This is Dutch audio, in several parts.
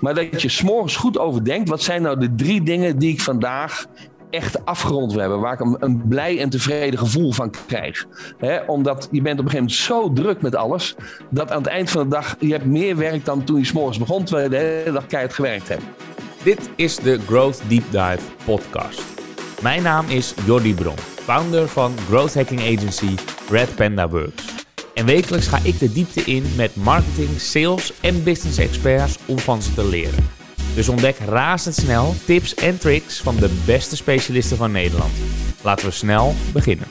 Maar dat je 's morgens goed overdenkt, wat zijn nou de 3 dingen die ik vandaag echt afgerond wil hebben, waar ik een blij en tevreden gevoel van krijg. Omdat je bent op een gegeven moment zo druk met alles, dat aan het eind van de dag, je hebt meer werk dan toen je 's morgens begon, terwijl je de hele dag keihard gewerkt hebt. Dit is de Growth Deep Dive podcast. Mijn naam is Jordi Bron, founder van growth hacking agency Red Panda Works. En wekelijks ga ik de diepte in met marketing, sales en business experts om van ze te leren. Dus ontdek razendsnel tips en tricks van de beste specialisten van Nederland. Laten we snel beginnen.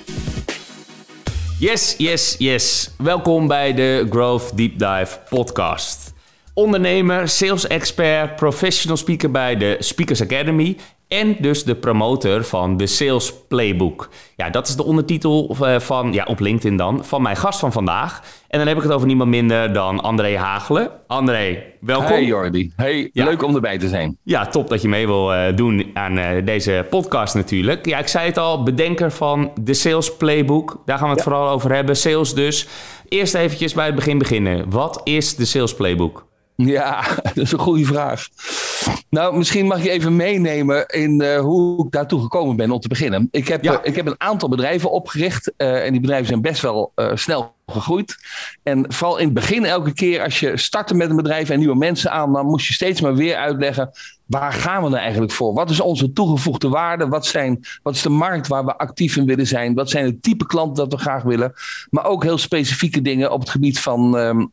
Yes, yes, yes. Welkom bij de Growth Deep Dive podcast. Ondernemer, sales expert, professional speaker bij de Speakers Academy en dus de promotor van de Sales Playbook. Ja, dat is de ondertitel van, op LinkedIn dan, van mijn gast van vandaag. En dan heb ik het over niemand minder dan André Hagelen. André, welkom. Hey Jordi, hey, ja. Leuk om erbij te zijn. Ja, top dat je mee wil doen aan deze podcast natuurlijk. Ja, ik zei het al, bedenker van de Sales Playbook. Daar gaan we het vooral over hebben, sales dus. Eerst eventjes bij het begin beginnen. Wat is de Sales Playbook? Ja, dat is een goede vraag. Nou, misschien mag je even meenemen in hoe ik daartoe gekomen ben om te beginnen. Ik heb een aantal bedrijven opgericht en die bedrijven zijn best wel snel gegroeid. En vooral in het begin elke keer als je startte met een bedrijf en nieuwe mensen aannam, moest je steeds maar weer uitleggen, waar gaan we nou eigenlijk voor? Wat is onze toegevoegde waarde? Wat is de markt waar we actief in willen zijn? Wat zijn het type klanten dat we graag willen? Maar ook heel specifieke dingen op het gebied van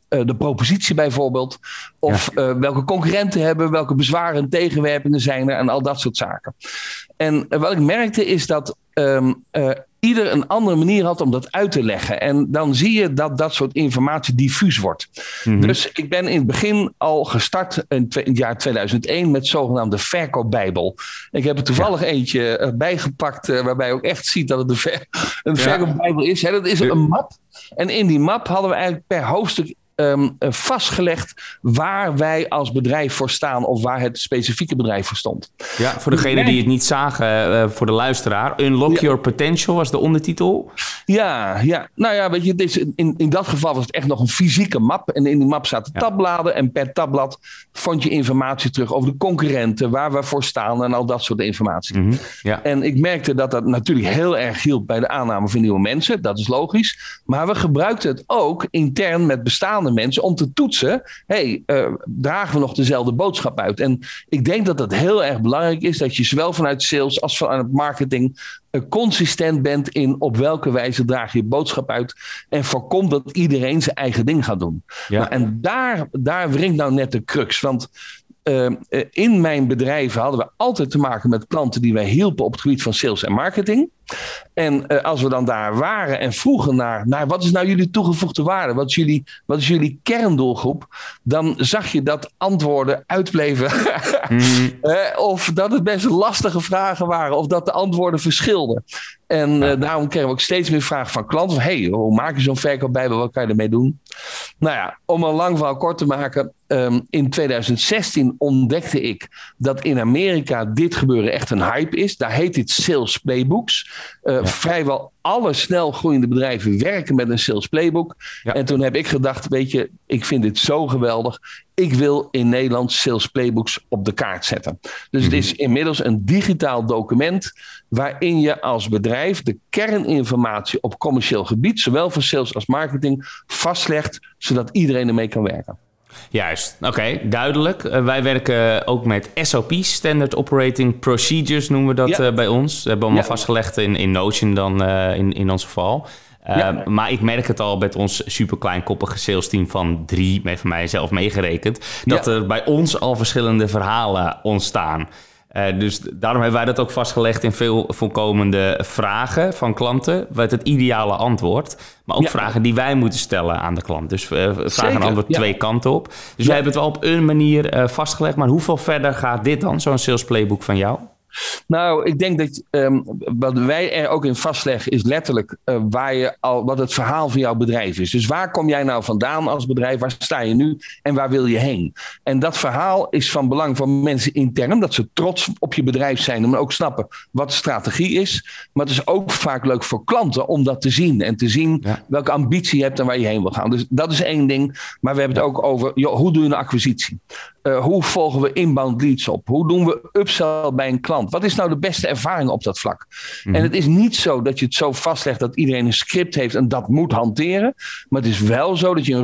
de propositie bijvoorbeeld. Of welke concurrenten hebben, welke bezwaren en tegenwerpingen zijn er en al dat soort zaken. En wat ik merkte is dat ieder een andere manier had om dat uit te leggen. En dan zie je dat dat soort informatie diffuus wordt. Mm-hmm. Dus ik ben in het begin al gestart in het jaar 2001 met zogenaamde verkoopbijbel. Ik heb er toevallig eentje erbij gepakt waarbij je ook echt ziet dat het een verkoopbijbel is. Hè, dat is een map. En in die map hadden we eigenlijk per hoofdstuk vastgelegd waar wij als bedrijf voor staan of waar het specifieke bedrijf voor stond. Ja, voor degenen die het niet zagen, voor de luisteraar, Unlock Your Potential was de ondertitel. Ja. Nou ja, weet je, in dat geval was het echt nog een fysieke map en in die map zaten tabbladen en per tabblad vond je informatie terug over de concurrenten, waar we voor staan en al dat soort informatie. Mm-hmm. Ja. En ik merkte dat dat natuurlijk heel erg hielp bij de aanname van nieuwe mensen, dat is logisch, maar we gebruikten het ook intern met bestaande mensen om te toetsen, dragen we nog dezelfde boodschap uit? En ik denk dat dat heel erg belangrijk is, dat je zowel vanuit sales als vanuit marketing consistent bent in op welke wijze draag je boodschap uit en voorkomt dat iedereen zijn eigen ding gaat doen. Ja. Nou, en daar wringt nou net de crux, want in mijn bedrijven hadden we altijd te maken met klanten die wij hielpen op het gebied van sales en marketing. En als we dan daar waren en vroegen naar wat is nou jullie toegevoegde waarde? Wat is jullie kerndoelgroep? Dan zag je dat antwoorden uitbleven. Of dat het best lastige vragen waren. Of dat de antwoorden verschilden. En daarom kregen we ook steeds meer vragen van klanten. Hoe maak je zo'n verkoopbijbel? Wat kan je ermee doen? Nou ja, om een lang verhaal kort te maken. In 2016 ontdekte ik dat in Amerika dit gebeuren echt een hype is. Daar heet dit Sales Playbooks. Vrijwel alle snel groeiende bedrijven werken met een Sales Playbook. Ja. En toen heb ik gedacht, weet je, ik vind dit zo geweldig. Ik wil in Nederland Sales Playbooks op de kaart zetten. Dus het is inmiddels een digitaal document waarin je als bedrijf de kerninformatie op commercieel gebied, zowel voor sales als marketing, vastlegt, zodat iedereen ermee kan werken. Juist, oké, duidelijk. Wij werken ook met SOP's, Standard Operating Procedures noemen we dat bij ons. We hebben allemaal vastgelegd in Notion dan in ons geval. Maar ik merk het al met ons superkleinkoppige salesteam van 3, van mijzelf meegerekend, dat er bij ons al verschillende verhalen ontstaan. Dus daarom hebben wij dat ook vastgelegd in veel voorkomende vragen van klanten. Wat het ideale antwoord. Maar ook vragen die wij moeten stellen aan de klant. Dus vraag en antwoord twee kanten op. Dus wij hebben het wel op een manier vastgelegd. Maar hoeveel verder gaat dit dan, zo'n Sales Playbook van jou? Nou, ik denk dat wat wij er ook in vastleggen is letterlijk wat het verhaal van jouw bedrijf is. Dus waar kom jij nou vandaan als bedrijf? Waar sta je nu en waar wil je heen? En dat verhaal is van belang voor mensen intern. Dat ze trots op je bedrijf zijn, maar ook snappen wat de strategie is. Maar het is ook vaak leuk voor klanten om dat te zien. En te zien welke ambitie je hebt en waar je heen wil gaan. Dus dat is één ding. Maar we hebben het ook over, joh, hoe doe je een acquisitie? Hoe volgen we inbound leads op? Hoe doen we upsell bij een klant? Wat is nou de beste ervaring op dat vlak? Mm-hmm. En het is niet zo dat je het zo vastlegt dat iedereen een script heeft en dat moet hanteren. Maar het is wel zo dat je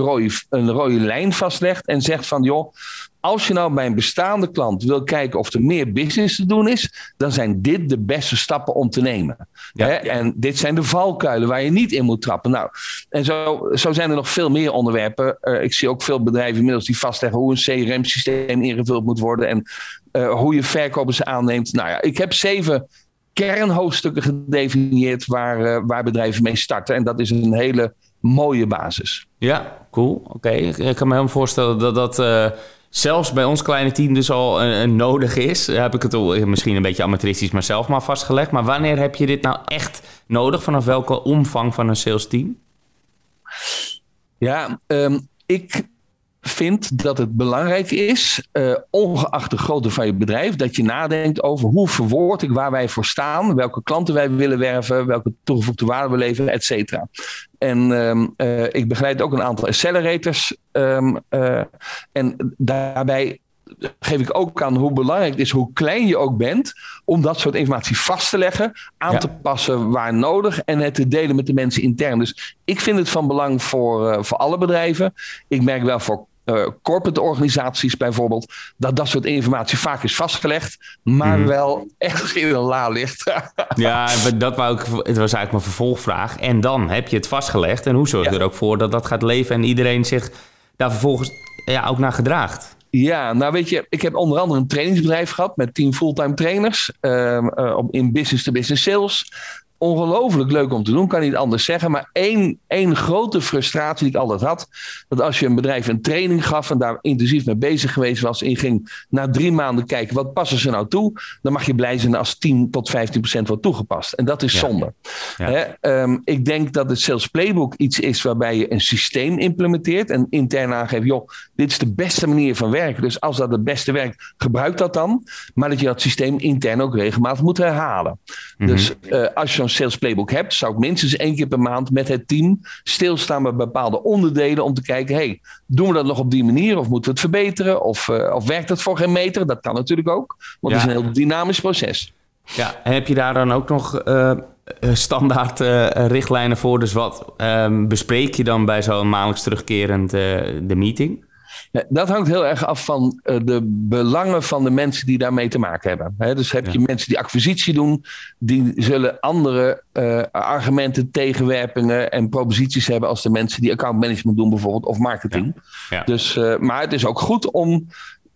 een rode lijn vastlegt en zegt van joh, als je nou bij een bestaande klant wil kijken of er meer business te doen is, dan zijn dit de beste stappen om te nemen. Ja, hè? Ja. En dit zijn de valkuilen waar je niet in moet trappen. Nou, en zo zijn er nog veel meer onderwerpen. Ik zie ook veel bedrijven inmiddels die vastleggen hoe een CRM-systeem ingevuld moet worden en hoe je verkopers aanneemt. Nou ja, ik heb 7 kernhoofdstukken gedefinieerd waar bedrijven mee starten. En dat is een hele mooie basis. Ja, cool. Oké. Ik kan me helemaal voorstellen dat dat zelfs bij ons kleine team dus al een nodig is. Heb ik het al misschien een beetje amateuristisch maar zelf maar vastgelegd. Maar wanneer heb je dit nou echt nodig? Vanaf welke omvang van een sales team? Ja, ik vind dat het belangrijk is, ongeacht de grootte van je bedrijf, dat je nadenkt over hoe verwoord ik waar wij voor staan, welke klanten wij willen werven, welke toegevoegde waarde we leveren, et cetera. En ik begeleid ook een aantal accelerators. En daarbij geef ik ook aan hoe belangrijk het is, hoe klein je ook bent, om dat soort informatie vast te leggen, aan te passen waar nodig en het te delen met de mensen intern. Dus ik vind het van belang voor alle bedrijven. Ik merk wel voor corporate organisaties bijvoorbeeld, dat soort informatie vaak is vastgelegd, maar wel echt in een la ligt. Ja, het was eigenlijk mijn vervolgvraag. En dan heb je het vastgelegd en hoe zorg je er ook voor dat gaat leven en iedereen zich daar vervolgens ook naar gedraagt? Ja, nou weet je, ik heb onder andere een trainingsbedrijf gehad met 10 fulltime trainers in business-to-business sales. Ongelooflijk leuk om te doen, kan niet anders zeggen. Maar één grote frustratie die ik altijd had, dat als je een bedrijf een training gaf en daar intensief mee bezig geweest was en je ging na 3 maanden kijken, wat passen ze nou toe? Dan mag je blij zijn als 10% tot 15% wordt toegepast. En dat is zonde. Ja. Hè? Ik denk dat het Sales Playbook iets is waarbij je een systeem implementeert en intern aangeeft, joh, dit is de beste manier van werken. Dus als dat het beste werkt, gebruik dat dan. Maar dat je dat systeem intern ook regelmatig moet herhalen. Mm-hmm. Dus als je zo'n Sales Playbook hebt, zou ik minstens 1 keer per maand met het team stilstaan bij bepaalde onderdelen om te kijken, hey, doen we dat nog op die manier of moeten we het verbeteren of werkt het voor geen meter? Dat kan natuurlijk ook, want het is een heel dynamisch proces. Ja, en heb je daar dan ook nog standaard richtlijnen voor? Dus wat bespreek je dan bij zo'n maandelijks terugkerend de meeting? Dat hangt heel erg af van de belangen van de mensen die daarmee te maken hebben. Dus heb je mensen die acquisitie doen, die zullen andere argumenten, tegenwerpingen en proposities hebben als de mensen die accountmanagement doen bijvoorbeeld of marketing. Ja. Ja. Dus, maar het is ook goed om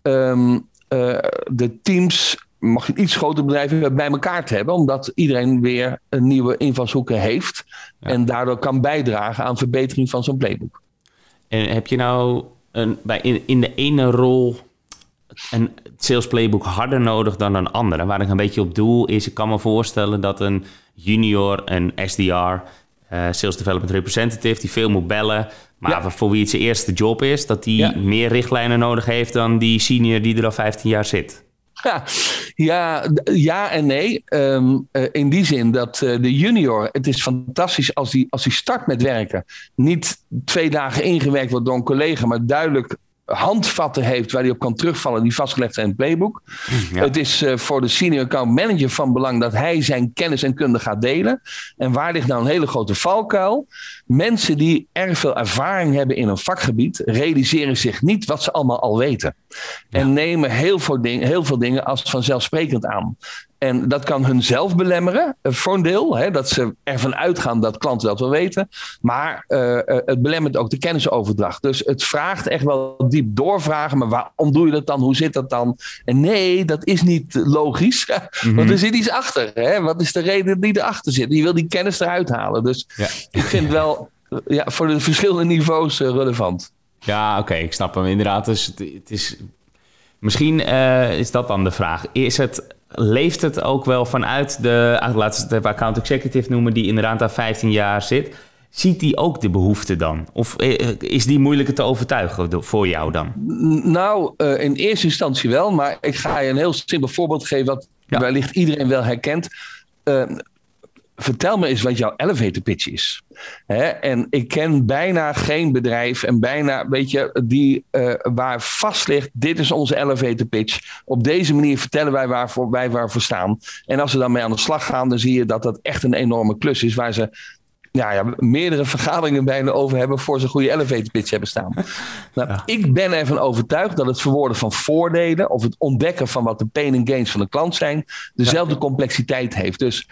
de teams, mag je iets groter bedrijven, bij elkaar te hebben, omdat iedereen weer een nieuwe invalshoeken heeft en daardoor kan bijdragen aan verbetering van zo'n playbook. En heb je nou in de ene rol een Sales Playbook harder nodig dan een andere? Waar ik een beetje op doel is, ik kan me voorstellen dat een junior, een SDR, Sales Development Representative, die veel moet bellen, maar voor wie het zijn eerste job is, dat die meer richtlijnen nodig heeft dan die senior die er al 15 jaar zit. Ja en nee. In die zin dat de junior, het is fantastisch als die start met werken, niet 2 dagen ingewerkt wordt door een collega, maar duidelijk handvatten heeft waar hij op kan terugvallen, die vastgelegd zijn in het playbook. Ja. Het is voor de senior account manager van belang dat hij zijn kennis en kunde gaat delen. En waar ligt nou een hele grote valkuil? Mensen die erg veel ervaring hebben in een vakgebied realiseren zich niet wat ze allemaal al weten. Ja. En nemen heel veel dingen als vanzelfsprekend aan. En dat kan hunzelf belemmeren, voor een deel. Hè, dat ze ervan uitgaan dat klanten dat wel weten. Maar het belemmert ook de kennisoverdracht. Dus het vraagt echt wel diep doorvragen. Maar waarom doe je dat dan? Hoe zit dat dan? En nee, dat is niet logisch. Mm-hmm. Want er zit iets achter. Hè? Wat is de reden die erachter zit? Je wil die kennis eruit halen. Dus ik vind het wel voor de verschillende niveaus relevant. Ja, oké, ik snap hem inderdaad. Dus het is misschien is dat dan de vraag. Is het leeft het ook wel vanuit de, laten we het even account executive noemen, die inderdaad al 15 jaar zit. Ziet die ook de behoefte dan? Of is die moeilijker te overtuigen voor jou dan? Nou, in eerste instantie wel. Maar ik ga je een heel simpel voorbeeld geven wat wellicht iedereen wel herkent. Vertel me eens wat jouw elevator pitch is. Hè? En ik ken bijna geen bedrijf en bijna, weet je, die waar vast ligt, dit is onze elevator pitch. Op deze manier vertellen wij waarvoor staan. En als ze dan mee aan de slag gaan, dan zie je dat dat echt een enorme klus is waar ze... meerdere vergaderingen bijna over hebben voor ze een goede elevator pitch hebben staan. Nou, ik ben ervan overtuigd dat het verwoorden van voordelen of het ontdekken van wat de pain en gains van de klant zijn, dezelfde complexiteit heeft. Dus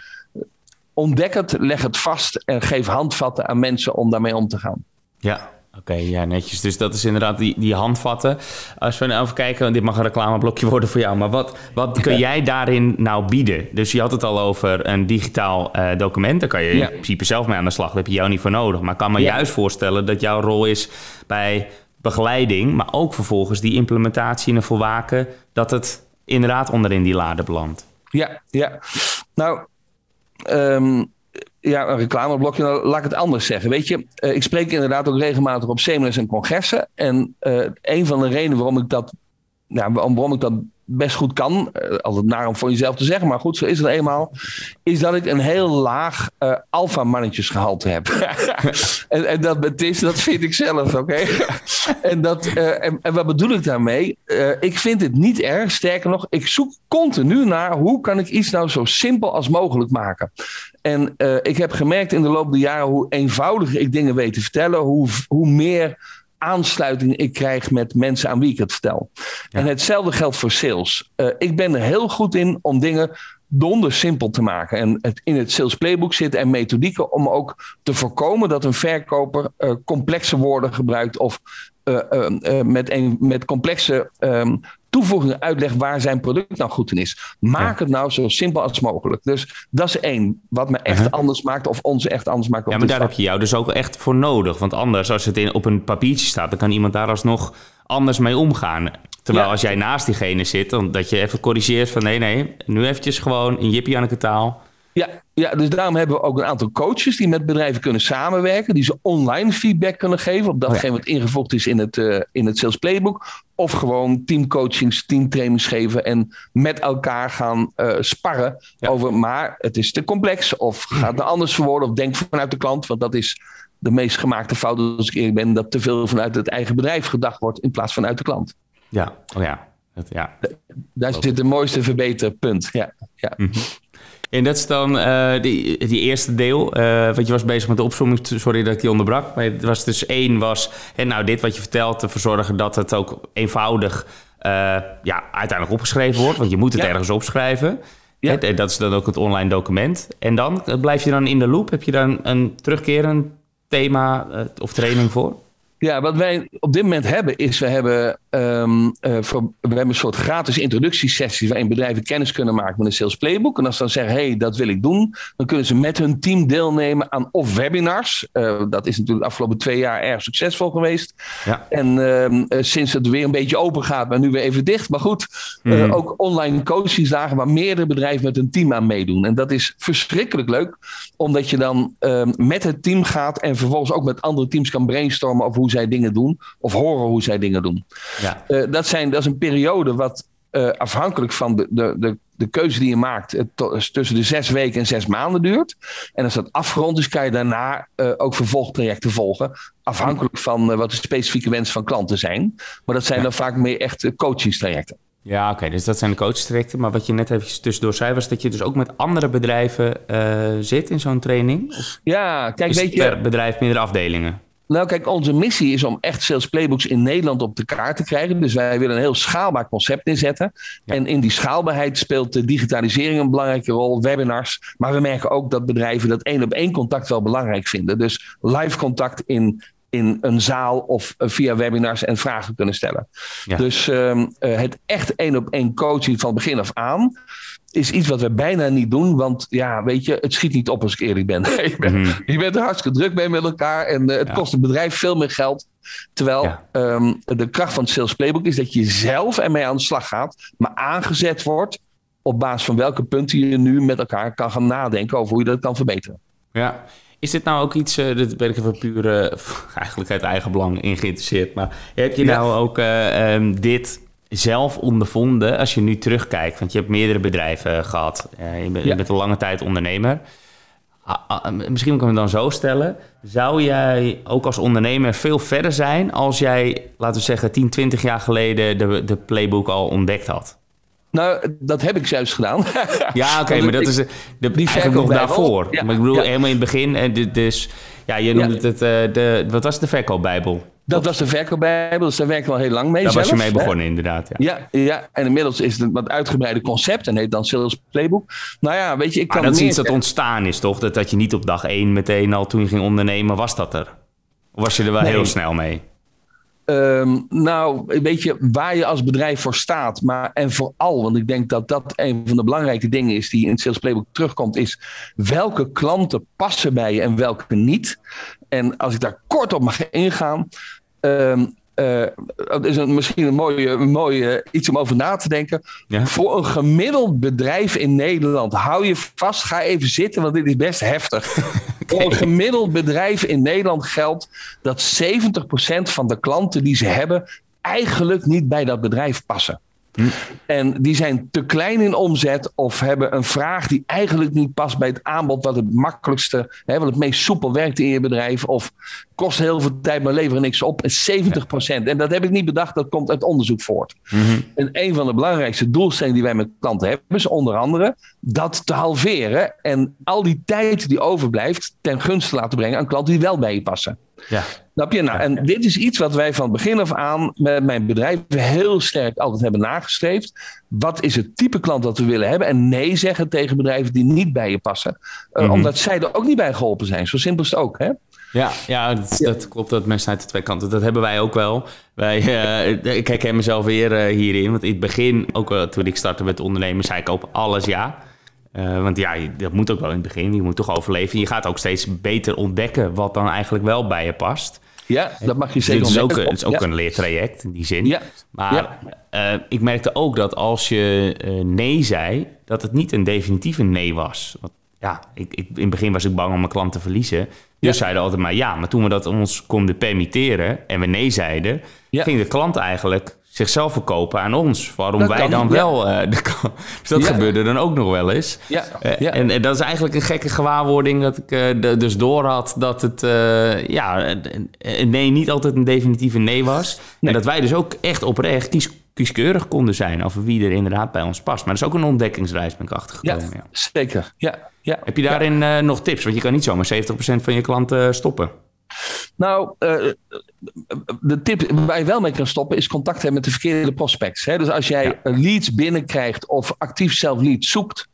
ontdek het, leg het vast en geef handvatten aan mensen om daarmee om te gaan. Ja. Oké, ja, netjes. Dus dat is inderdaad die handvatten. Als we nou even kijken, want dit mag een reclameblokje worden voor jou. Maar wat kun jij daarin nou bieden? Dus je had het al over een digitaal document. Daar kan je in principe zelf mee aan de slag. Daar heb je jou niet voor nodig. Maar ik kan me juist voorstellen dat jouw rol is bij begeleiding. Maar ook vervolgens die implementatie en ervoor waken dat het inderdaad onderin die lade belandt. Ja. Nou... een reclameblokje, nou, laat ik het anders zeggen. Weet je, ik spreek inderdaad ook regelmatig op seminars en congressen. En een van de redenen waarom ik dat best goed kan, altijd naar om voor jezelf te zeggen, maar goed, zo is het eenmaal, is dat ik een heel laag alfamannetjesgehalte heb. en dat vind ik zelf, oké? En wat bedoel ik daarmee? Ik vind het niet erg, sterker nog, ik zoek continu naar hoe kan ik iets nou zo simpel als mogelijk maken. En ik heb gemerkt in de loop der jaren hoe eenvoudiger ik dingen weet te vertellen, hoe meer aansluiting ik krijg met mensen aan wie ik het vertel. Ja. En hetzelfde geldt voor sales. Ik ben er heel goed in om dingen dondersimpel te maken. En in het Sales Playbook zitten en methodieken om ook te voorkomen dat een verkoper complexe woorden gebruikt of met complexe toevoegingen uitlegt waar zijn product nou goed in is. Maak het nou zo simpel als mogelijk. Dus dat is één, wat me echt anders maakt of ons echt anders maakt. Ja, maar daar heb je jou dus ook echt voor nodig. Want anders, als het op een papiertje staat, dan kan iemand daar alsnog anders mee omgaan. Terwijl als jij naast diegene zit, omdat je even corrigeert van nee, nu eventjes gewoon in Jippie-Janneke taal. Ja, dus daarom hebben we ook een aantal coaches die met bedrijven kunnen samenwerken, die ze online feedback kunnen geven op datgene wat ingevoegd is in het Sales Playbook. Of gewoon teamcoachings, teamtrainings geven en met elkaar gaan sparren over, maar het is te complex of gaat het anders verwoorden of denk vanuit de klant, want dat is de meest gemaakte fout als ik eerlijk ben, dat te veel vanuit het eigen bedrijf gedacht wordt in plaats van uit de klant. Daar zit de mooiste verbeterpunt. Ja. Mm-hmm. En dat is dan die eerste deel. Want je was bezig met de opzomming. Sorry dat ik die onderbrak. Maar het was dus dit wat je vertelt, te verzorgen dat het ook eenvoudig uiteindelijk opgeschreven wordt. Want je moet het ergens opschrijven. Ja. En dat is dan ook het online document. En dan blijf je dan in de loop. Heb je dan een terugkerend thema of training voor? Ja, wat wij op dit moment hebben is, we hebben een soort gratis introductiesessies waarin bedrijven kennis kunnen maken met een Sales Playbook. En als ze dan zeggen, dat wil ik doen, dan kunnen ze met hun team deelnemen aan of webinars. Dat is natuurlijk de afgelopen 2 jaar erg succesvol geweest. Ja. En sinds het weer een beetje open gaat, maar nu weer even dicht. Maar goed, ook online coachingsdagen waar meerdere bedrijven met hun team aan meedoen. En dat is verschrikkelijk leuk, omdat je dan met het team gaat en vervolgens ook met andere teams kan brainstormen over hoe zij dingen doen of horen hoe zij dingen doen. Ja. Dat is een periode wat afhankelijk van de keuze die je maakt, tussen de 6 weken en 6 maanden duurt. En als dat afgerond is, kan je daarna ook vervolgtrajecten volgen, afhankelijk van wat de specifieke wensen van klanten zijn. Maar dat zijn dan vaak meer echt coachingstrajecten. Ja, oké, dus dat zijn de coachstrajecten. Maar wat je net even tussendoor zei, was dat je dus ook met andere bedrijven zit in zo'n training? Of per bedrijf meerdere afdelingen? Nou kijk, onze missie is om echt Sales Playbooks in Nederland op de kaart te krijgen. Dus wij willen een heel schaalbaar concept inzetten. Ja. En in die schaalbaarheid speelt de digitalisering een belangrijke rol, webinars. Maar we merken ook dat bedrijven dat 1-op-1 contact wel belangrijk vinden. Dus live contact in een zaal of via webinars en vragen kunnen stellen. Ja. Dus het echt 1-op-1 coaching van begin af aan is iets wat we bijna niet doen. Want weet je, het schiet niet op als ik eerlijk ben. Je bent er hartstikke druk mee met elkaar. En het kost het bedrijf veel meer geld. Terwijl de kracht van het Sales Playbook is dat je zelf ermee aan de slag gaat. Maar aangezet wordt op basis van welke punten je nu met elkaar kan gaan nadenken over hoe je dat kan verbeteren. Ja, is dit nou ook iets, dit ben ik even puur eigenlijk uit eigen belang in geïnteresseerd, maar heb je nou ook dit zelf ondervonden als je nu terugkijkt? Want je hebt meerdere bedrijven gehad, je bent een lange tijd ondernemer. Misschien kan ik het dan zo stellen. Zou jij ook als ondernemer veel verder zijn als jij, laten we zeggen, 10, 20 jaar geleden de playbook al ontdekt had? Nou, dat heb ik zelfs gedaan. Ja, oké, maar dat is eigenlijk nog daarvoor. Ja, maar ik bedoel, helemaal in het begin. En dus, ja, je noemde het, wat was de verkoopbijbel? Dat was de verkoopbijbel, dus daar werk ik al heel lang mee. Daar was je mee begonnen, inderdaad. Ja, en inmiddels is het een wat uitgebreider concept en heet dan Sales Playbook. Nou ja, weet je, ik kan dat is iets dat ontstaan is, toch? Dat je niet op dag 1 meteen al, toen je ging ondernemen, was dat er? Of was je er wel heel snel mee? Nou, weet je, waar je als bedrijf voor staat, en vooral, want ik denk dat dat een van de belangrijke dingen is die in het Sales Playbook terugkomt, is welke klanten passen bij je en welke niet. En als ik daar kort op mag ingaan, dat is misschien een mooie iets om over na te denken. Ja. Voor een gemiddeld bedrijf in Nederland, hou je vast, ga even zitten, want dit is best heftig. Okay. Voor een gemiddeld bedrijf in Nederland geldt dat 70% van de klanten die ze hebben eigenlijk niet bij dat bedrijf passen. En die zijn te klein in omzet of hebben een vraag die eigenlijk niet past bij het aanbod wat het makkelijkste, wat het meest soepel werkt in je bedrijf, of kost heel veel tijd maar leveren niks op. En 70%. En dat heb ik niet bedacht, dat komt uit onderzoek voort. Mm-hmm. En een van de belangrijkste doelstellingen die wij met klanten hebben is onder andere dat te halveren en al die tijd die overblijft ten gunste laten brengen aan klanten die wel bij je passen. Ja. Snap je? Nou, en dit is iets wat wij van begin af aan met mijn bedrijf heel sterk altijd hebben nagestreefd. Wat is het type klant dat we willen hebben? En nee zeggen tegen bedrijven die niet bij je passen. Omdat zij er ook niet bij geholpen zijn. Zo simpel is het ook, hè? Dat klopt. Dat mensen uit de twee kanten. Dat hebben wij ook wel. Ik herken mezelf weer hierin. Want in het begin, ook toen ik startte met ondernemen, zei ik op alles ja. Want ja, dat moet ook wel in het begin. Je moet toch overleven. Je gaat ook steeds beter ontdekken wat dan eigenlijk wel bij je past. Ja, dat mag je zeker ontdekken. Het is ook een leertraject in die zin. Ja. Maar ik merkte ook dat als je nee zei, dat het niet een definitieve nee was. Want ja, in het begin was ik bang om mijn klant te verliezen. Dus zeiden altijd maar ja. Maar toen we dat ons konden permitteren en we nee zeiden, ging de klant eigenlijk zichzelf verkopen aan ons. Waarom dat wij kan, dan wel... dus dat gebeurde dan ook nog wel eens. En dat is eigenlijk een gekke gewaarwording, dat ik dus door had dat het nee niet altijd een definitieve nee was. Nee. En dat wij dus ook echt oprecht kieskeurig konden zijn over wie er inderdaad bij ons past. Maar dat is ook een ontdekkingsreis, ben ik achtergekomen. Ja, zeker. Ja. Heb je daarin nog tips? Want je kan niet zomaar 70% van je klanten stoppen. Nou, de tip waar je wel mee kan stoppen is contact hebben met de verkeerde prospects. Hè? Dus als jij leads binnenkrijgt of actief zelf leads zoekt,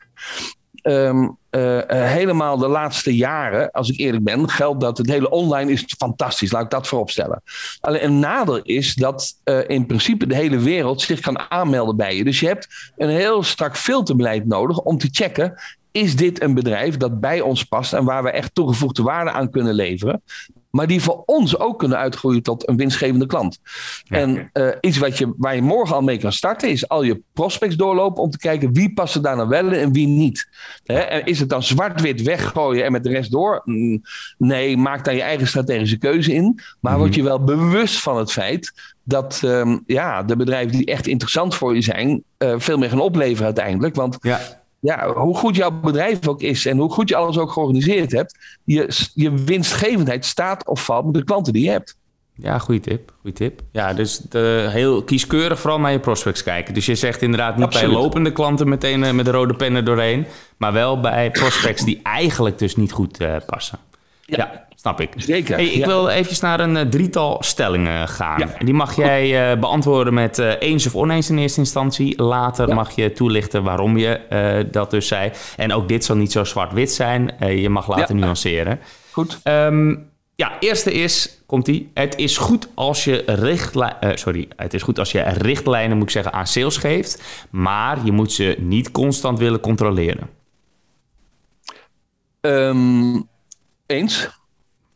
helemaal de laatste jaren, als ik eerlijk ben, geldt dat het hele online is fantastisch. Laat ik dat vooropstellen. Alleen een nadeel is dat in principe de hele wereld zich kan aanmelden bij je. Dus je hebt een heel strak filterbeleid nodig om te checken: is dit een bedrijf dat bij ons past en waar we echt toegevoegde waarde aan kunnen leveren, maar die voor ons ook kunnen uitgroeien tot een winstgevende klant? Ja. En iets waar je morgen al mee kan starten is al je prospects doorlopen om te kijken wie past er daar nou wel in en wie niet. Hè? En is het dan zwart-wit weggooien en met de rest door? Nee, maak daar je eigen strategische keuze in. Maar word je wel bewust van het feit dat de bedrijven die echt interessant voor je zijn veel meer gaan opleveren uiteindelijk. Want ja, hoe goed jouw bedrijf ook is en hoe goed je alles ook georganiseerd hebt, je winstgevendheid staat of valt met de klanten die je hebt. Ja, goede tip. Ja, dus heel kieskeurig vooral naar je prospects kijken. Dus je zegt inderdaad niet bij lopende klanten meteen met de rode pennen doorheen, maar wel bij prospects die eigenlijk dus niet goed passen. Ja, snap ik. Zeker. Hey, ik wil eventjes naar een drietal stellingen gaan. Ja. Die mag jij beantwoorden met eens of oneens in eerste instantie. Later mag je toelichten waarom je dat dus zei. En ook dit zal niet zo zwart-wit zijn. Je mag later nuanceren. Goed. Eerste is, komt-ie. Het is goed als je richtlijnen aan sales geeft. Maar je moet ze niet constant willen controleren. Eens.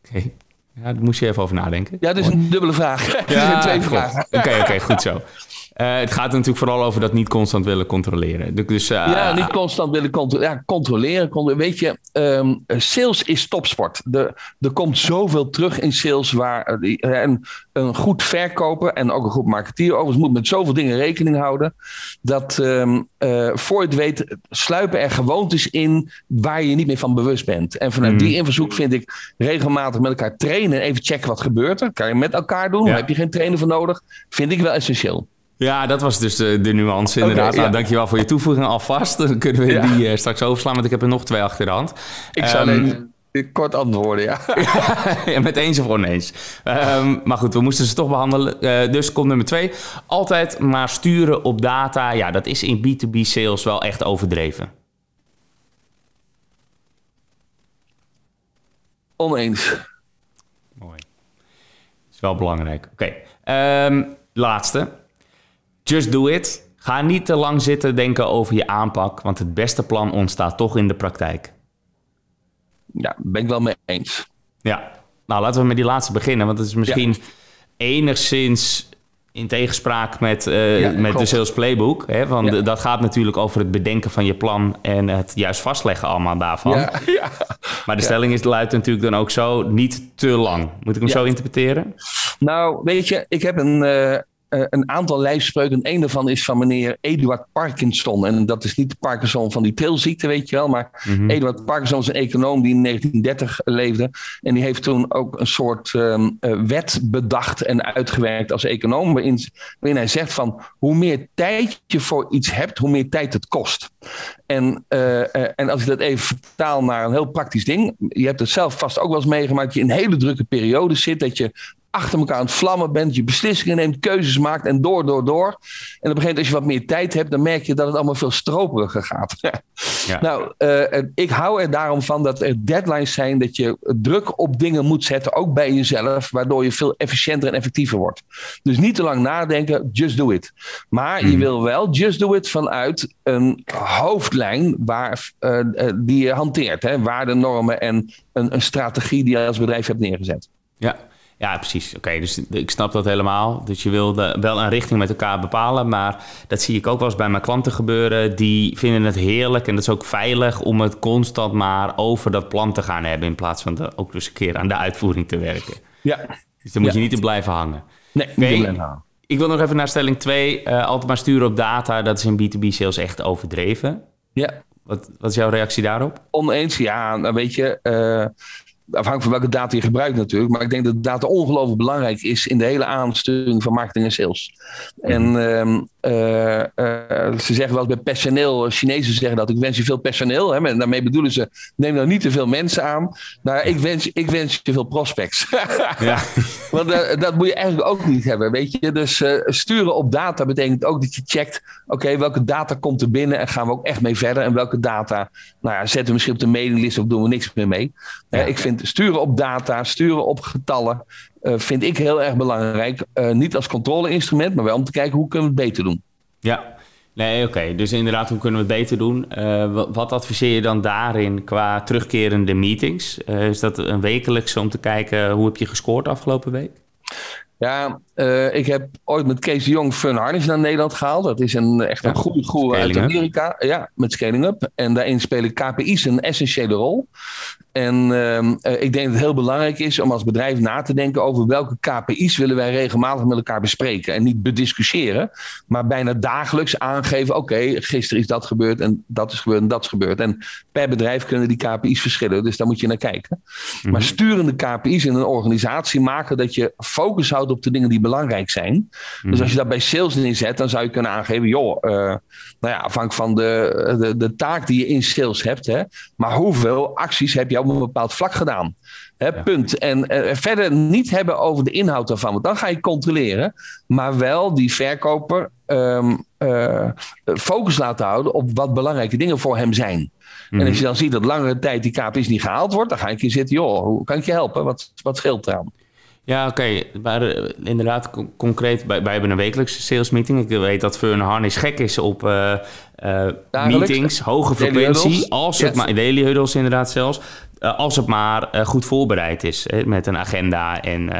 Oké. Ja, daar moest je even over nadenken. Ja, dat is een dubbele vraag. Ja, dat zijn twee vragen. Oké, goed zo. Het gaat natuurlijk vooral over dat niet constant willen controleren. Dus, niet constant willen controleren. Weet je, sales is topsport. Er komt zoveel terug in sales. En een goed verkoper en ook een goed marketeer overigens moet met zoveel dingen rekening houden. Dat voor je het weet sluipen er gewoontes in waar je niet meer van bewust bent. En vanuit die invalshoek vind ik regelmatig met elkaar trainen en even checken wat gebeurt er. Kan je met elkaar doen? Ja. Daar heb je geen trainer voor nodig. Vind ik wel essentieel. Ja, dat was dus de nuance inderdaad. Okay, ja. Dankjewel voor je toevoeging alvast. Dan kunnen we die straks overslaan, want ik heb er nog twee achter de hand. Ik zou alleen kort antwoorden, ja. Met eens of oneens. Maar goed, we moesten ze toch behandelen. Dus komt nummer 2. Altijd maar sturen op data. Ja, dat is in B2B sales wel echt overdreven. Oneens. Mooi. Dat is wel belangrijk. Oké. Laatste. Just do it. Ga niet te lang zitten denken over je aanpak, want het beste plan ontstaat toch in de praktijk. Ja, ben ik wel mee eens. Ja, nou laten we met die laatste beginnen, want het is misschien enigszins in tegenspraak met de Sales Playbook. Hè? Want dat gaat natuurlijk over het bedenken van je plan en het juist vastleggen allemaal daarvan. Ja. Maar de stelling luidt natuurlijk dan ook zo, niet te lang. Moet ik hem zo interpreteren? Nou, weet je, ik heb een aantal lijfspreuken. Een daarvan is van meneer Eduard Parkinson. En dat is niet de Parkinson van die trilziekte, weet je wel. Maar Eduard Parkinson is een econoom die in 1930 leefde. En die heeft toen ook een soort wet bedacht en uitgewerkt als econoom. Waarin hij zegt van hoe meer tijd je voor iets hebt, hoe meer tijd het kost. En als ik dat even vertaal naar een heel praktisch ding. Je hebt het zelf vast ook wel eens meegemaakt. Je in een hele drukke periode zit dat je achter elkaar aan het vlammen bent, je beslissingen neemt, keuzes maakt en door. En op een gegeven moment als je wat meer tijd hebt, dan merk je dat het allemaal veel stroperiger gaat. Ja. Nou, ik hou er daarom van dat er deadlines zijn, dat je druk op dingen moet zetten, ook bij jezelf, waardoor je veel efficiënter en effectiever wordt. Dus niet te lang nadenken, just do it. Maar je wil wel just do it vanuit een hoofdlijn die je hanteert. Hè? Waarden, normen en een strategie die je als bedrijf hebt neergezet. Ja, precies. Oké, dus ik snap dat helemaal. Dus je wil wel een richting met elkaar bepalen. Maar dat zie ik ook wel eens bij mijn klanten gebeuren. Die vinden het heerlijk en dat is ook veilig om het constant maar over dat plan te gaan hebben. In plaats van ook dus een keer aan de uitvoering te werken. Ja. Dus dan moet je niet in blijven hangen. Nee, niet blijven hangen. Ik wil nog even naar stelling 2. Altijd maar sturen op data. Dat is in B2B sales echt overdreven. Ja. Wat is jouw reactie daarop? Oneens, ja. Weet je, afhankelijk van welke data je gebruikt natuurlijk. Maar ik denk dat data ongelooflijk belangrijk is in de hele aansturing van marketing en sales. En ze zeggen wel eens bij personeel, Chinezen zeggen dat, ik wens je veel personeel. Hè, daarmee bedoelen ze, neem nou niet te veel mensen aan. Nou, ik wens je veel prospects. Want dat moet je eigenlijk ook niet hebben, weet je. Dus sturen op data betekent ook dat je checkt, oké, welke data komt er binnen en gaan we ook echt mee verder. En welke data zetten we misschien op de mailinglist of doen we niks meer mee. Ja. Ik vind sturen op data, sturen op getallen, vind ik heel erg belangrijk. Niet als controleinstrument, maar wel om te kijken hoe kunnen we het beter doen. Ja, nee, oké. Dus inderdaad, hoe kunnen we het beter doen? Wat adviseer je dan daarin qua terugkerende meetings? Is dat een wekelijkse om te kijken hoe heb je gescoord afgelopen week? Ja, ik heb ooit met Kees de Jong Verne Harnish naar Nederland gehaald. Dat is echt een goede goeroe uit Amerika. Ja, met Scaling Up. En daarin spelen KPI's een essentiële rol. En ik denk dat het heel belangrijk is om als bedrijf na te denken over welke KPI's willen wij regelmatig met elkaar bespreken. En niet bediscussiëren, maar bijna dagelijks aangeven, oké, gisteren is dat gebeurd en dat is gebeurd en dat is gebeurd. En per bedrijf kunnen die KPI's verschillen, dus daar moet je naar kijken. Mm-hmm. Maar sturende KPI's in een organisatie maken dat je focus houdt op de dingen die belangrijk zijn. Mm-hmm. Dus als je dat bij sales neerzet, dan zou je kunnen aangeven, afhankelijk van de taak die je in sales hebt, hè, maar hoeveel acties heb je op een bepaald vlak gedaan. Punt. En verder niet hebben over de inhoud daarvan, want dan ga je controleren, maar wel die verkoper focus laten houden op wat belangrijke dingen voor hem zijn. Mm. En als je dan ziet dat langere tijd die KPI's niet gehaald wordt, dan ga ik hier zitten, hoe kan ik je helpen? Wat scheelt eraan? Ja, oké. Maar inderdaad, concreet, wij hebben een wekelijkse sales meeting. Ik weet dat Verne Harnish gek is op meetings, hoge frequentie. Als het maar daily huddles inderdaad zelfs. Als het maar goed voorbereid is. Met een agenda en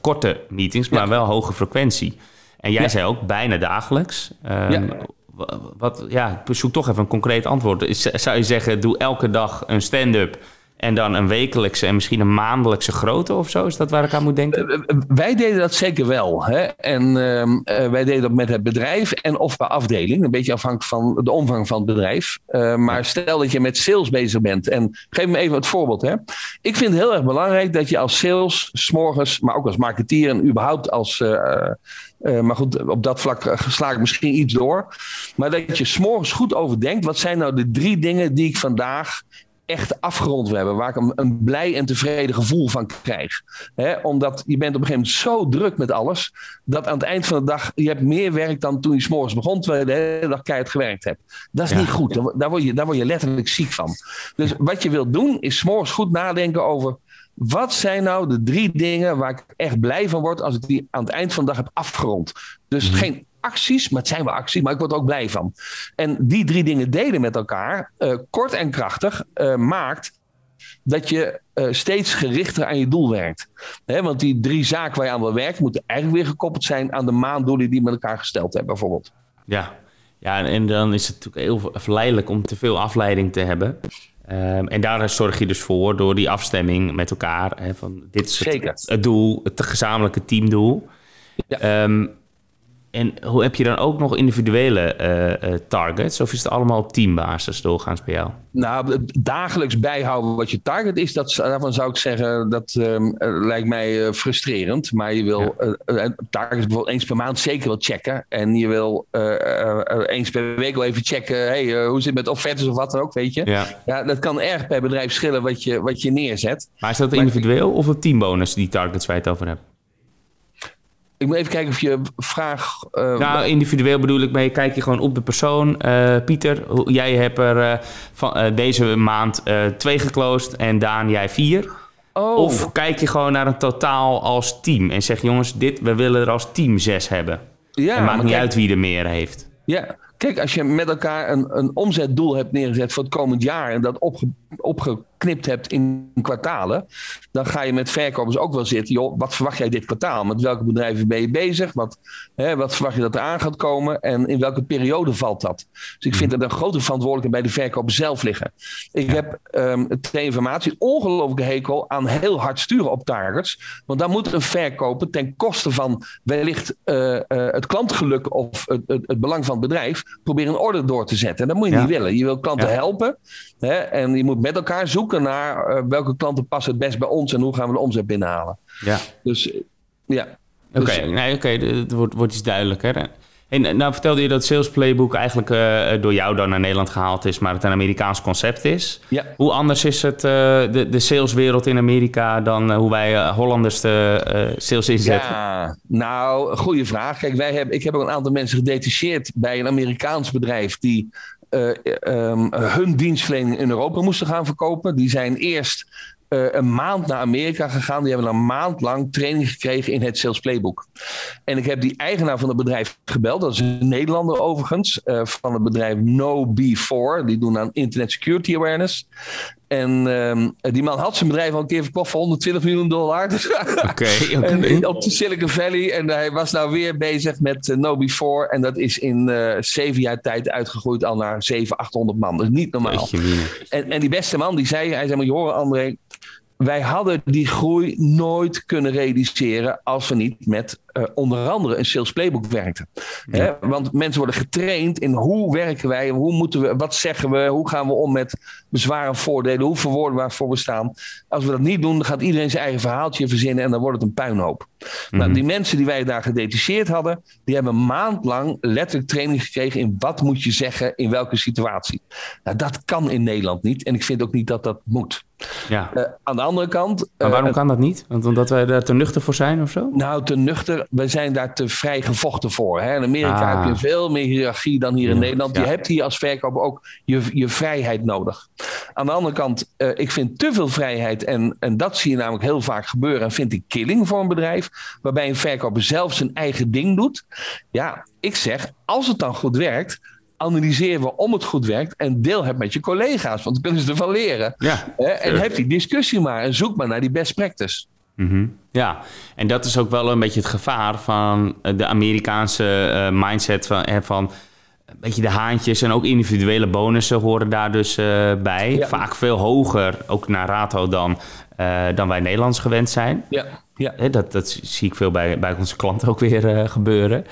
korte meetings, maar wel hoge frequentie. En jij zei ook bijna dagelijks. Zoek toch even een concreet antwoord. Zou je zeggen, doe elke dag een stand-up en dan een wekelijkse en misschien een maandelijkse grootte of zo? Is dat waar ik aan moet denken? Wij deden dat zeker wel. Hè? En wij deden dat met het bedrijf en of per afdeling. Een beetje afhankelijk van de omvang van het bedrijf. Maar stel dat je met sales bezig bent. En geef me even het voorbeeld. Hè? Ik vind het heel erg belangrijk dat je als sales, 's morgens, maar ook als marketeer en überhaupt als... maar goed, op dat vlak sla ik misschien iets door. Maar dat je 's morgens goed overdenkt. Wat zijn nou de 3 dingen die ik vandaag echt afgerond wil hebben? Waar ik een blij en tevreden gevoel van krijg. He, omdat je bent op een gegeven moment zo druk met alles. Dat aan het eind van de dag, je hebt meer werk dan toen je 's morgens begon. Terwijl je de hele dag keihard gewerkt hebt. Dat is niet goed. Daar word je letterlijk ziek van. Dus wat je wilt doen, is 's morgens goed nadenken over... Wat zijn nou de 3 dingen waar ik echt blij van word als ik die aan het eind van de dag heb afgerond? Dus geen acties, maar het zijn wel acties, maar ik word er ook blij van. En die 3 dingen delen met elkaar, kort en krachtig, maakt dat je steeds gerichter aan je doel werkt. He, want die 3 zaken waar je aan wil werken, moeten eigenlijk weer gekoppeld zijn aan de maanddoelen die je met elkaar gesteld hebt, bijvoorbeeld. Ja, en dan is het natuurlijk heel verleidelijk om te veel afleiding te hebben. En daar zorg je dus voor door die afstemming met elkaar. Hè, van dit is het doel, het gezamenlijke teamdoel. Ja. En hoe heb je dan ook nog individuele targets? Of is het allemaal op teambasis doorgaans bij jou? Nou, dagelijks bijhouden wat je target is. Daarvan zou ik zeggen, dat lijkt mij frustrerend. Maar je wil targets bijvoorbeeld eens per maand zeker wel checken. En je wil eens per week wel even checken. Hoe zit het met offertes of wat dan ook, weet je? Ja, dat kan erg per bedrijf verschillen wat je neerzet. Maar is dat individueel of een teambonus, die targets waar je het over hebt? Ik moet even kijken of je vraag... individueel bedoel ik mee. Kijk je gewoon op de persoon. Pieter, jij hebt er deze maand 2 geclosed en Daan, jij 4. Oh. Of kijk je gewoon naar een totaal als team en zeg jongens, we willen er als team 6 hebben. Ja, en maakt niet uit wie er meer heeft. Ja, kijk, als je met elkaar een omzetdoel hebt neergezet voor het komend jaar en dat opgeknipt hebt in kwartalen, dan ga je met verkopers ook wel zitten. Joh, wat verwacht jij dit kwartaal? Met welke bedrijven ben je bezig? Wat verwacht je dat er aan gaat komen? En in welke periode valt dat? Dus ik vind dat een grote verantwoordelijkheid bij de verkoper zelf liggen. Ik heb ter informatie ongelooflijke hekel aan heel hard sturen op targets. Want dan moet een verkoper ten koste van wellicht het klantgeluk of het belang van het bedrijf proberen een order door te zetten. En dat moet je niet willen. Je wil klanten helpen. Hè, en je moet met elkaar zoeken naar welke klanten passen het best bij ons en hoe gaan we de omzet binnenhalen. Ja. Dus ja. Oké, het wordt iets duidelijker. En nou vertelde je dat Sales Playbook eigenlijk door jou dan naar Nederland gehaald is, maar het een Amerikaans concept is. Ja. Hoe anders is het de saleswereld in Amerika dan hoe wij Hollanders de sales inzetten? Ja, nou, goede vraag. Kijk, ik heb ook een aantal mensen gedetacheerd bij een Amerikaans bedrijf die hun dienstverlening in Europa moesten gaan verkopen. Die zijn eerst een maand naar Amerika gegaan. Die hebben een maand lang training gekregen in het Sales Playbook. En ik heb die eigenaar van het bedrijf gebeld. Dat is een Nederlander overigens. Van het bedrijf KnowBe4. Die doen aan Internet Security Awareness. En die man had zijn bedrijf al een keer verkocht voor $120 miljoen. Okay. Op de Silicon Valley. En hij was nou weer bezig met KnowBe4. En dat is in 7 jaar tijd uitgegroeid al naar 700-800 man. Dat is niet normaal. En die beste man die zei, hij zei, moet je horen André, wij hadden die groei nooit kunnen realiseren als we niet met onder andere een Sales Playbook werkten. Ja. Hè? Want mensen worden getraind in hoe werken wij, hoe moeten we, wat zeggen we, hoe gaan we om met bezwaren en voordelen, hoe verwoorden we waarvoor we staan. Als we dat niet doen, dan gaat iedereen zijn eigen verhaaltje verzinnen en dan wordt het een puinhoop. Mm-hmm. Nou, die mensen die wij daar gedetacheerd hadden, die hebben een maand lang letterlijk training gekregen in wat moet je zeggen, in welke situatie. Nou, dat kan in Nederland niet en ik vind ook niet dat dat moet. Ja. Aan de andere kant... Maar waarom kan dat niet? Want omdat wij daar te nuchter voor zijn of zo? Nou, te nuchter. We zijn daar te vrij gevochten voor. Hè? In Amerika heb je veel meer hiërarchie dan hier in Nederland. Je hebt hier als verkoper ook je vrijheid nodig. Aan de andere kant, ik vind te veel vrijheid. En dat zie je namelijk heel vaak gebeuren. En vind ik killing voor een bedrijf. Waarbij een verkoper zelf zijn eigen ding doet. Ja, ik zeg, als het dan goed werkt, analyseer waarom het goed werkt en deel het met je collega's, want dan kunnen ze ervan leren. Ja, en heb die discussie maar en zoek maar naar die best practice. Mm-hmm. Ja, en dat is ook wel een beetje het gevaar van de Amerikaanse mindset van een beetje de haantjes en ook individuele bonussen horen daar dus bij. Ja. Vaak veel hoger, ook naar rato dan wij Nederlands gewend zijn. Ja. Ja. Dat zie ik veel bij onze klanten ook weer gebeuren.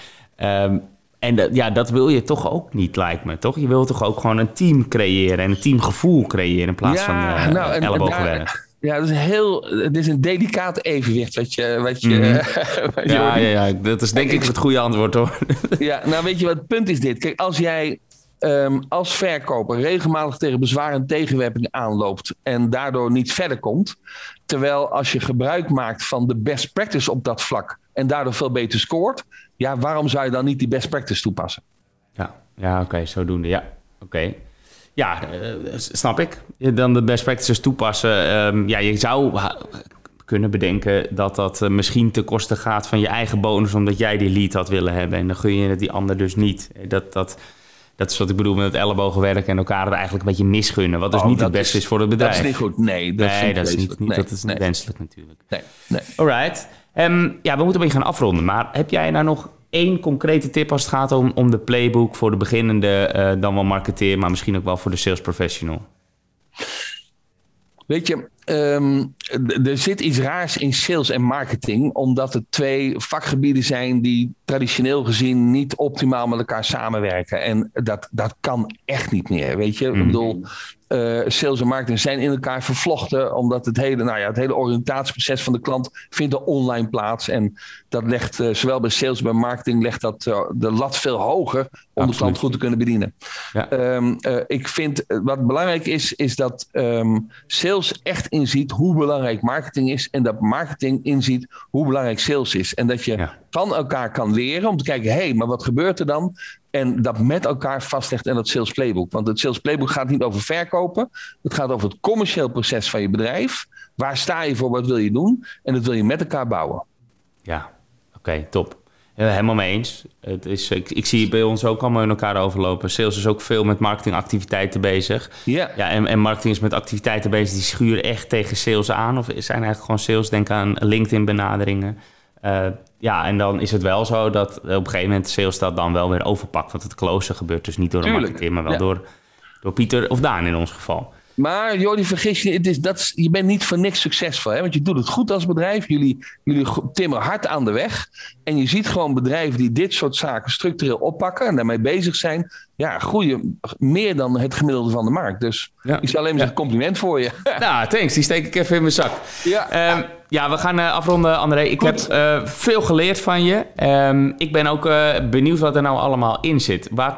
Dat wil je toch ook niet, lijkt me, toch? Je wilt toch ook gewoon een team creëren en een teamgevoel creëren in plaats van ellebogenwerk. Ja, het is een delicaat evenwicht wat je Ja, dat is denk ik het goede antwoord, hoor. Ja, nou weet je wat het punt is dit? Kijk, als jij als verkoper regelmatig tegen bezwaar en tegenwerping aanloopt en daardoor niet verder komt, terwijl als je gebruik maakt van de best practice op dat vlak en daardoor veel beter scoort, ja, waarom zou je dan niet die best practice toepassen? Ja, oké, zodoende, ja, oké. Ja, snap ik. Dan de best practices toepassen. Je zou kunnen bedenken dat misschien ten koste gaat van je eigen bonus, omdat jij die lead had willen hebben. En dan gun je het die ander dus niet. Dat is wat ik bedoel met het ellebogenwerk en elkaar het eigenlijk een beetje misgunnen. Wat dus niet het beste is voor het bedrijf. Dat is niet goed. Nee, dat is niet wenselijk natuurlijk. Nee. Alright. We moeten een beetje gaan afronden. Maar heb jij nou nog één concrete tip als het gaat om de playbook voor de beginnende, dan wel marketeer, maar misschien ook wel voor de sales professional? Weet je, er zit iets raars in sales en marketing, omdat het twee vakgebieden zijn die traditioneel gezien niet optimaal met elkaar samenwerken. En dat kan echt niet meer, weet je. Ik bedoel, sales en marketing zijn in elkaar vervlochten, omdat het hele oriëntatieproces van de klant vindt er online plaats. En dat legt, zowel bij sales als bij marketing, de lat veel hoger om de klant goed te kunnen bedienen. Ja. Ik vind, wat belangrijk is dat sales echt inziet hoe belangrijk marketing is en dat marketing inziet hoe belangrijk sales is. En dat je van elkaar kan leren om te kijken, maar wat gebeurt er dan? En dat met elkaar vastlegt in dat Sales Playbook. Want het Sales Playbook gaat niet over verkopen. Het gaat over het commercieel proces van je bedrijf. Waar sta je voor? Wat wil je doen? En dat wil je met elkaar bouwen. Ja, oké, top. Helemaal mee eens. Het is, ik zie bij ons ook allemaal in elkaar overlopen. Sales is ook veel met marketingactiviteiten bezig. Yeah. Ja. En marketing is met activiteiten bezig die schuren echt tegen sales aan. Of zijn eigenlijk gewoon sales, denk aan LinkedIn-benaderingen. En dan is het wel zo dat op een gegeven moment sales dat dan wel weer overpakt. Want het closen gebeurt dus niet door een marketeer, maar wel door Pieter of Daan in ons geval. Maar Jordi, vergis je, je bent niet voor niks succesvol. Hè? Want je doet het goed als bedrijf. Jullie timmeren hard aan de weg. En je ziet gewoon bedrijven die dit soort zaken structureel oppakken en daarmee bezig zijn. Ja, groeien meer dan het gemiddelde van de markt. Dus ik zou alleen maar een compliment voor je. Nou, thanks. Die steek ik even in mijn zak. Ja. We gaan afronden, André. Ik heb veel geleerd van je. Ik ben ook benieuwd wat er nou allemaal in zit. Waar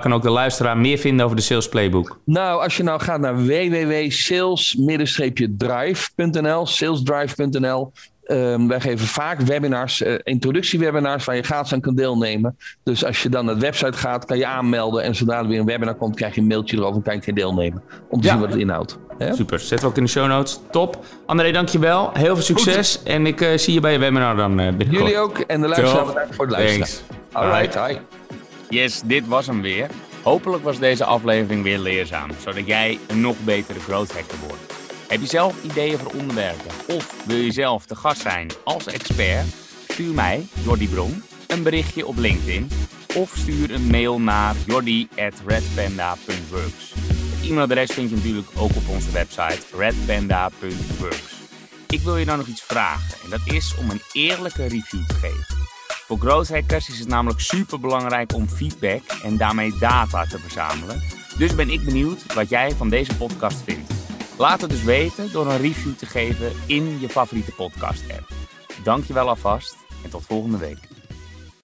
kan ook de luisteraar meer vinden over de Sales Playbook? Nou, als je nou gaat naar www.sales-drive.nl, salesdrive.nl. Wij geven vaak webinars, introductiewebinars, waar je gratis aan kan deelnemen. Dus als je dan naar de website gaat, kan je aanmelden. En zodra er weer een webinar komt, krijg je een mailtje erover en kan je deelnemen. Om te zien wat het inhoudt. He? Super, zet we ook in de show notes. Top. André, dankjewel. Heel veel succes. Goed. En ik zie je bij je webinar dan binnenkort. Jullie ook. En de luisteraar, bedankt voor het luisteren. Alright. Hi. Yes, dit was hem weer. Hopelijk was deze aflevering weer leerzaam, zodat jij een nog betere growth hacker wordt. Heb je zelf ideeën voor onderwerpen of wil je zelf de gast zijn als expert? Stuur mij, Jordi Bron, een berichtje op LinkedIn of stuur een mail naar jordi@redpanda.works. Het e-mailadres vind je natuurlijk ook op onze website redpanda.works. Ik wil je dan nog iets vragen en dat is om een eerlijke review te geven. Voor growth hackers is het namelijk superbelangrijk om feedback en daarmee data te verzamelen. Dus ben ik benieuwd wat jij van deze podcast vindt. Laat het dus weten door een review te geven in je favoriete podcast-app. Dank je wel alvast en tot volgende week.